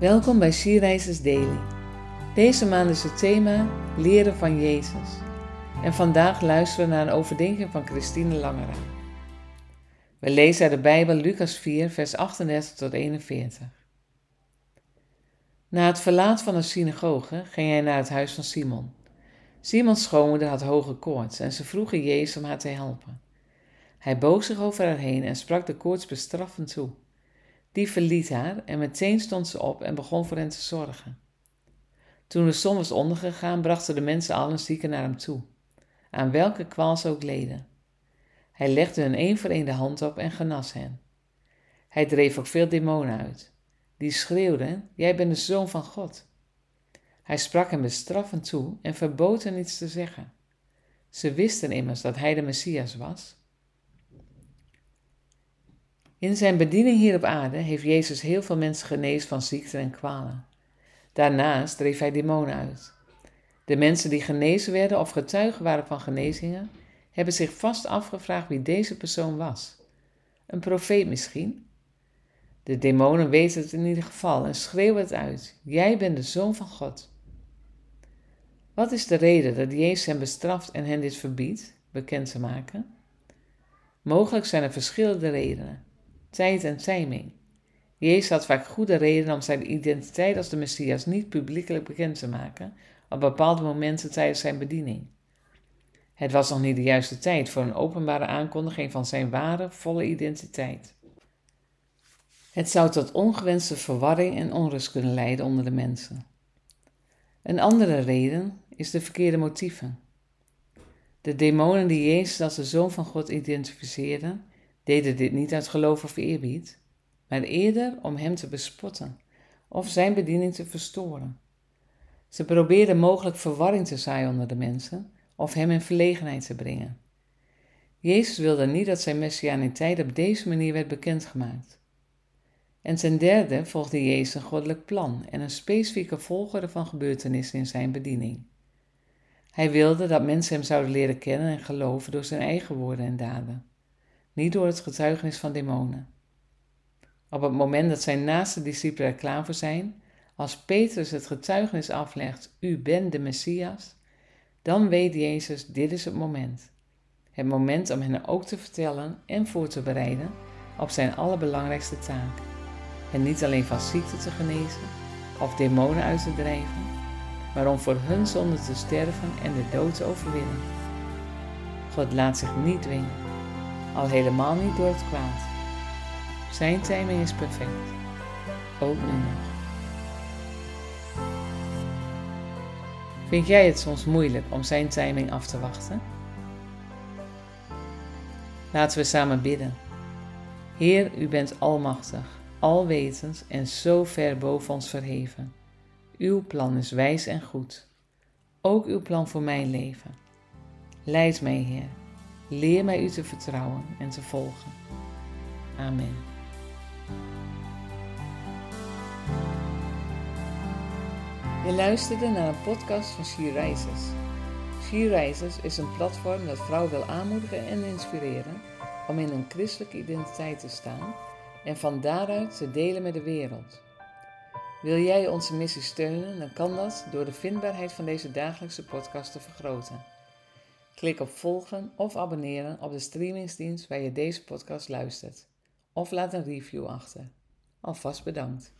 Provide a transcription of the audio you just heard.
Welkom bij Sierreizers Daily. Deze maand is het thema Leren van Jezus. En vandaag luisteren we naar een overdenking van Christine Langeren. We lezen uit de Bijbel Lucas 4, vers 38 tot 41. Na het verlaat van de synagoge ging hij naar het huis van Simon. Simons schoonmoeder had hoge koorts en ze vroegen Jezus om haar te helpen. Hij boog zich over haar heen en sprak de koorts bestraffend toe. Die verliet haar en meteen stond ze op en begon voor hen te zorgen. Toen de zon was ondergegaan, brachten de mensen allen zieken naar hem toe, aan welke kwaal ze ook leden. Hij legde hun één voor één de hand op en genas hen. Hij dreef ook veel demonen uit. Die schreeuwden, jij bent de Zoon van God. Hij sprak hen bestraffend toe en verbood hen iets te zeggen. Ze wisten immers dat hij de Messias was. In zijn bediening hier op aarde heeft Jezus heel veel mensen genezen van ziekten en kwalen. Daarnaast dreef hij demonen uit. De mensen die genezen werden of getuigen waren van genezingen, hebben zich vast afgevraagd wie deze persoon was. Een profeet misschien? De demonen weten het in ieder geval en schreeuwen het uit. Jij bent de Zoon van God. Wat is de reden dat Jezus hen bestraft en hen dit verbiedt, bekend te maken? Mogelijk zijn er verschillende redenen. Tijd en timing. Jezus had vaak goede redenen om zijn identiteit als de Messias niet publiekelijk bekend te maken op bepaalde momenten tijdens zijn bediening. Het was nog niet de juiste tijd voor een openbare aankondiging van zijn ware, volle identiteit. Het zou tot ongewenste verwarring en onrust kunnen leiden onder de mensen. Een andere reden is de verkeerde motieven. De demonen die Jezus als de Zoon van God identificeerden, deden dit niet uit geloof of eerbied, maar eerder om hem te bespotten of zijn bediening te verstoren. Ze probeerden mogelijk verwarring te zaaien onder de mensen of hem in verlegenheid te brengen. Jezus wilde niet dat zijn messianiteit op deze manier werd bekendgemaakt. En ten derde volgde Jezus een goddelijk plan en een specifieke volgorde van gebeurtenissen in zijn bediening. Hij wilde dat mensen hem zouden leren kennen en geloven door zijn eigen woorden en daden, niet door het getuigenis van demonen. Op het moment dat zijn naaste discipelen er klaar voor zijn, als Petrus het getuigenis aflegt, u bent de Messias, dan weet Jezus, dit is het moment. Het moment om hen ook te vertellen en voor te bereiden op zijn allerbelangrijkste taak. En niet alleen van ziekte te genezen of demonen uit te drijven, maar om voor hun zonde te sterven en de dood te overwinnen. God laat zich niet dwingen. Al helemaal niet door het kwaad. Zijn timing is perfect. Ook nu nog. Vind jij het soms moeilijk om zijn timing af te wachten? Laten we samen bidden. Heer, u bent almachtig, alwetend en zo ver boven ons verheven. Uw plan is wijs en goed. Ook uw plan voor mijn leven. Leid mij, Heer. Leer mij u te vertrouwen en te volgen. Amen. Je luisterde naar een podcast van Sierreizers. Sierreizers is een platform dat vrouwen wil aanmoedigen en inspireren om in hun christelijke identiteit te staan en van daaruit te delen met de wereld. Wil jij onze missie steunen, dan kan dat door de vindbaarheid van deze dagelijkse podcast te vergroten. Klik op volgen of abonneren op de streamingsdienst waar je deze podcast luistert. Of laat een review achter. Alvast bedankt.